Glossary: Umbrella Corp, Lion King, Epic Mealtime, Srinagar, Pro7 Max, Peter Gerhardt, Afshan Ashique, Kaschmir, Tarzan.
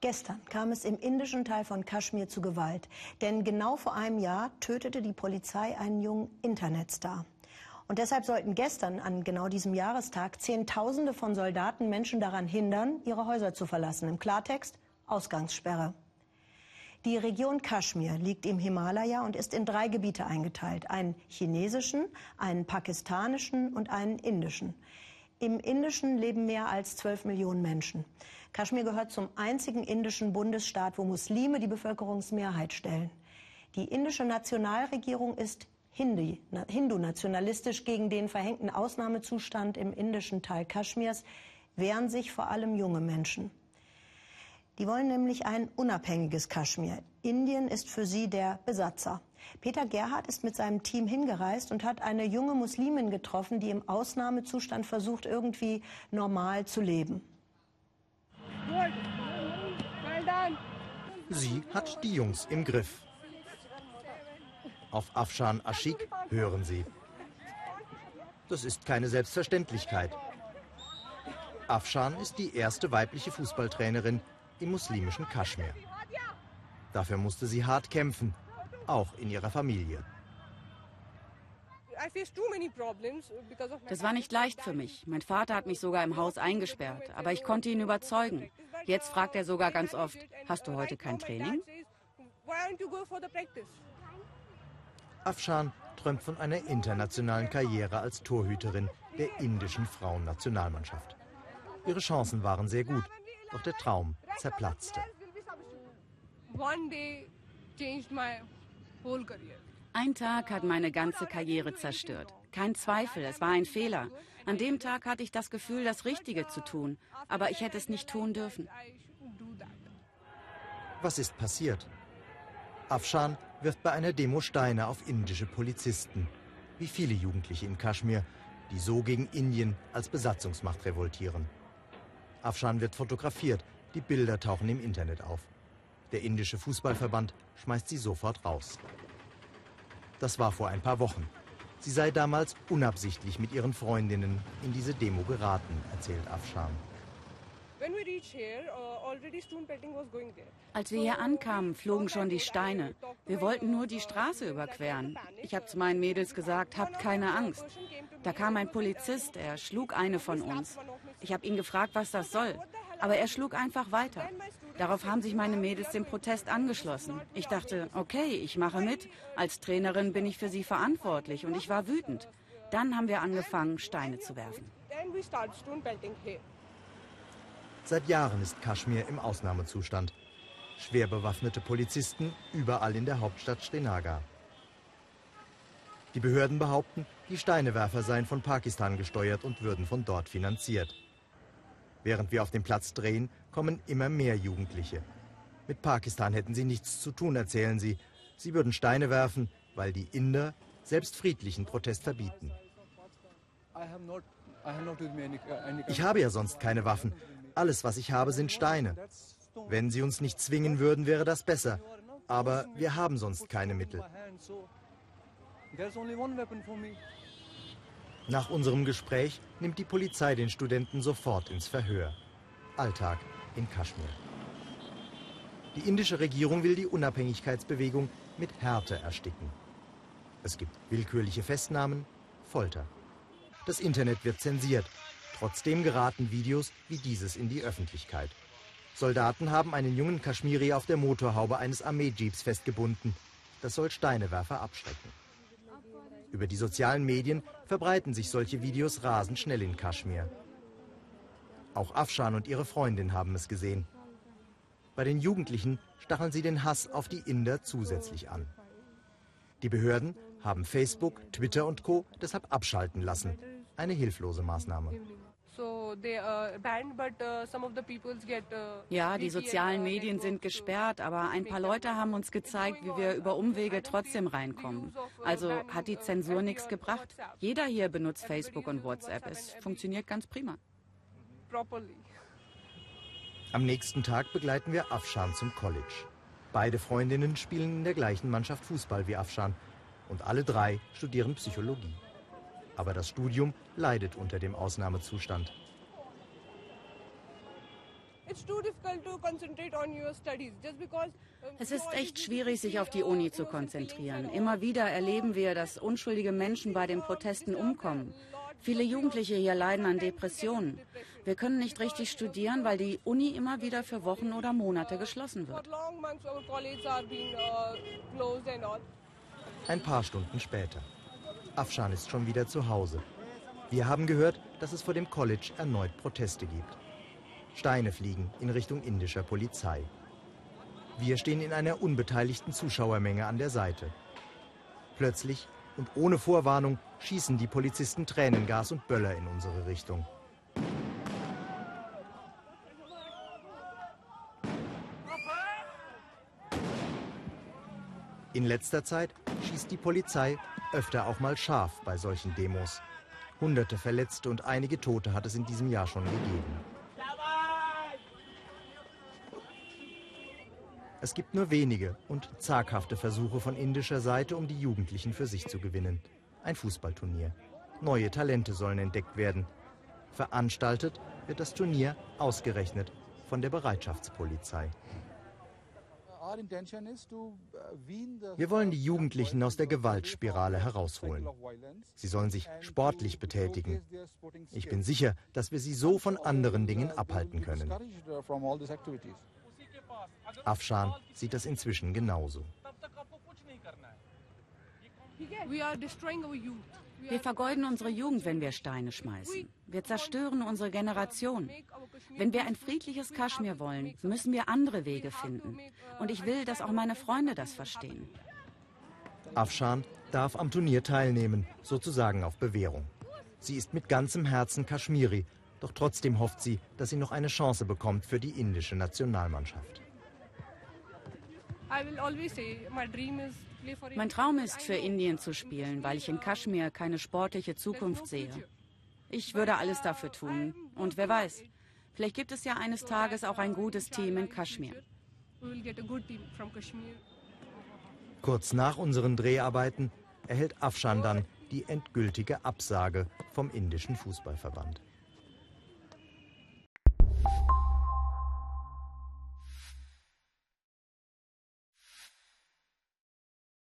Gestern kam es im indischen Teil von Kaschmir zu Gewalt, denn genau vor einem Jahr tötete die Polizei einen jungen Internetstar. Und deshalb sollten gestern an genau diesem Jahrestag Zehntausende von Soldaten Menschen daran hindern, ihre Häuser zu verlassen. Im Klartext Ausgangssperre. Die Region Kaschmir liegt im Himalaya und ist in 3 Gebiete eingeteilt. Einen chinesischen, einen pakistanischen und einen indischen. Im Indischen leben mehr als 12 Millionen Menschen. Kaschmir gehört zum einzigen indischen Bundesstaat, wo Muslime die Bevölkerungsmehrheit stellen. Die indische Nationalregierung ist hindu-nationalistisch. Gegen den verhängten Ausnahmezustand im indischen Teil Kaschmirs wehren sich vor allem junge Menschen. Die wollen nämlich ein unabhängiges Kaschmir. Indien ist für sie der Besatzer. Peter Gerhardt ist mit seinem Team hingereist und hat eine junge Muslimin getroffen, die im Ausnahmezustand versucht, irgendwie normal zu leben. Sie hat die Jungs im Griff. Auf Afshan Ashique hören sie. Das ist keine Selbstverständlichkeit. Afshan ist die erste weibliche Fußballtrainerin im muslimischen Kaschmir. Dafür musste sie hart kämpfen. Auch in ihrer Familie. Das war nicht leicht für mich. Mein Vater hat mich sogar im Haus eingesperrt, aber ich konnte ihn überzeugen. Jetzt fragt er sogar ganz oft, hast du heute kein Training? Afshan träumt von einer internationalen Karriere als Torhüterin der indischen Frauennationalmannschaft. Ihre Chancen waren sehr gut, doch der Traum zerplatzte. Ein Tag hat meine ganze Karriere zerstört. Kein Zweifel, es war ein Fehler. An dem Tag hatte ich das Gefühl, das Richtige zu tun. Aber ich hätte es nicht tun dürfen. Was ist passiert? Afshan wirft bei einer Demo Steine auf indische Polizisten. Wie viele Jugendliche in Kaschmir, die so gegen Indien als Besatzungsmacht revoltieren. Afshan wird fotografiert, die Bilder tauchen im Internet auf. Der indische Fußballverband schmeißt sie sofort raus. Das war vor ein paar Wochen. Sie sei damals unabsichtlich mit ihren Freundinnen in diese Demo geraten, erzählt Afshan. Als wir hier ankamen, flogen schon die Steine. Wir wollten nur die Straße überqueren. Ich habe zu meinen Mädels gesagt, habt keine Angst. Da kam ein Polizist, er schlug eine von uns. Ich habe ihn gefragt, was das soll. Aber er schlug einfach weiter. Darauf haben sich meine Mädels dem Protest angeschlossen. Ich dachte, okay, ich mache mit. Als Trainerin bin ich für sie verantwortlich und ich war wütend. Dann haben wir angefangen, Steine zu werfen. Seit Jahren ist Kaschmir im Ausnahmezustand. Schwer bewaffnete Polizisten überall in der Hauptstadt Srinagar. Die Behörden behaupten, die Steinewerfer seien von Pakistan gesteuert und würden von dort finanziert. Während wir auf dem Platz drehen, kommen immer mehr Jugendliche. Mit Pakistan hätten sie nichts zu tun, erzählen sie. Sie würden Steine werfen, weil die Inder selbst friedlichen Protest verbieten. Ich habe ja sonst keine Waffen. Alles, was ich habe, sind Steine. Wenn sie uns nicht zwingen würden, wäre das besser. Aber wir haben sonst keine Mittel. Nach unserem Gespräch nimmt die Polizei den Studenten sofort ins Verhör. Alltag in Kaschmir. Die indische Regierung will die Unabhängigkeitsbewegung mit Härte ersticken. Es gibt willkürliche Festnahmen, Folter. Das Internet wird zensiert. Trotzdem geraten Videos wie dieses in die Öffentlichkeit. Soldaten haben einen jungen Kaschmiri auf der Motorhaube eines Armeejeeps festgebunden. Das soll Steinewerfer abschrecken. Über die sozialen Medien verbreiten sich solche Videos rasend schnell in Kaschmir. Auch Afshan und ihre Freundin haben es gesehen. Bei den Jugendlichen stacheln sie den Hass auf die Inder zusätzlich an. Die Behörden haben Facebook, Twitter und Co. deshalb abschalten lassen. Eine hilflose Maßnahme. Ja, die sozialen Medien sind gesperrt, aber ein paar Leute haben uns gezeigt, wie wir über Umwege trotzdem reinkommen. Also hat die Zensur nichts gebracht. Jeder hier benutzt Facebook und WhatsApp. Es funktioniert ganz prima. Am nächsten Tag begleiten wir Afshan zum College. Beide Freundinnen spielen in der gleichen Mannschaft Fußball wie Afshan. Und alle 3 studieren Psychologie. Aber das Studium leidet unter dem Ausnahmezustand. Es ist echt schwierig, sich auf die Uni zu konzentrieren. Immer wieder erleben wir, dass unschuldige Menschen bei den Protesten umkommen. Viele Jugendliche hier leiden an Depressionen. Wir können nicht richtig studieren, weil die Uni immer wieder für Wochen oder Monate geschlossen wird. Ein paar Stunden später. Afshan ist schon wieder zu Hause. Wir haben gehört, dass es vor dem College erneut Proteste gibt. Steine fliegen in Richtung indischer Polizei. Wir stehen in einer unbeteiligten Zuschauermenge an der Seite. Plötzlich und ohne Vorwarnung schießen die Polizisten Tränengas und Böller in unsere Richtung. In letzter Zeit schießt die Polizei öfter auch mal scharf bei solchen Demos. Hunderte Verletzte und einige Tote hat es in diesem Jahr schon gegeben. Es gibt nur wenige und zaghafte Versuche von indischer Seite, um die Jugendlichen für sich zu gewinnen. Ein Fußballturnier. Neue Talente sollen entdeckt werden. Veranstaltet wird das Turnier ausgerechnet von der Bereitschaftspolizei. Wir wollen die Jugendlichen aus der Gewaltspirale herausholen. Sie sollen sich sportlich betätigen. Ich bin sicher, dass wir sie so von anderen Dingen abhalten können. Afshan sieht das inzwischen genauso. Wir vergeuden unsere Jugend, wenn wir Steine schmeißen. Wir zerstören unsere Generation. Wenn wir ein friedliches Kaschmir wollen, müssen wir andere Wege finden. Und ich will, dass auch meine Freunde das verstehen. Afshan darf am Turnier teilnehmen, sozusagen auf Bewährung. Sie ist mit ganzem Herzen Kaschmiri. Doch trotzdem hofft sie, dass sie noch eine Chance bekommt für die indische Nationalmannschaft. Mein Traum ist, für Indien zu spielen, weil ich in Kaschmir keine sportliche Zukunft sehe. Ich würde alles dafür tun. Und wer weiß, vielleicht gibt es ja eines Tages auch ein gutes Team in Kaschmir. Kurz nach unseren Dreharbeiten erhält Afshan dann die endgültige Absage vom indischen Fußballverband.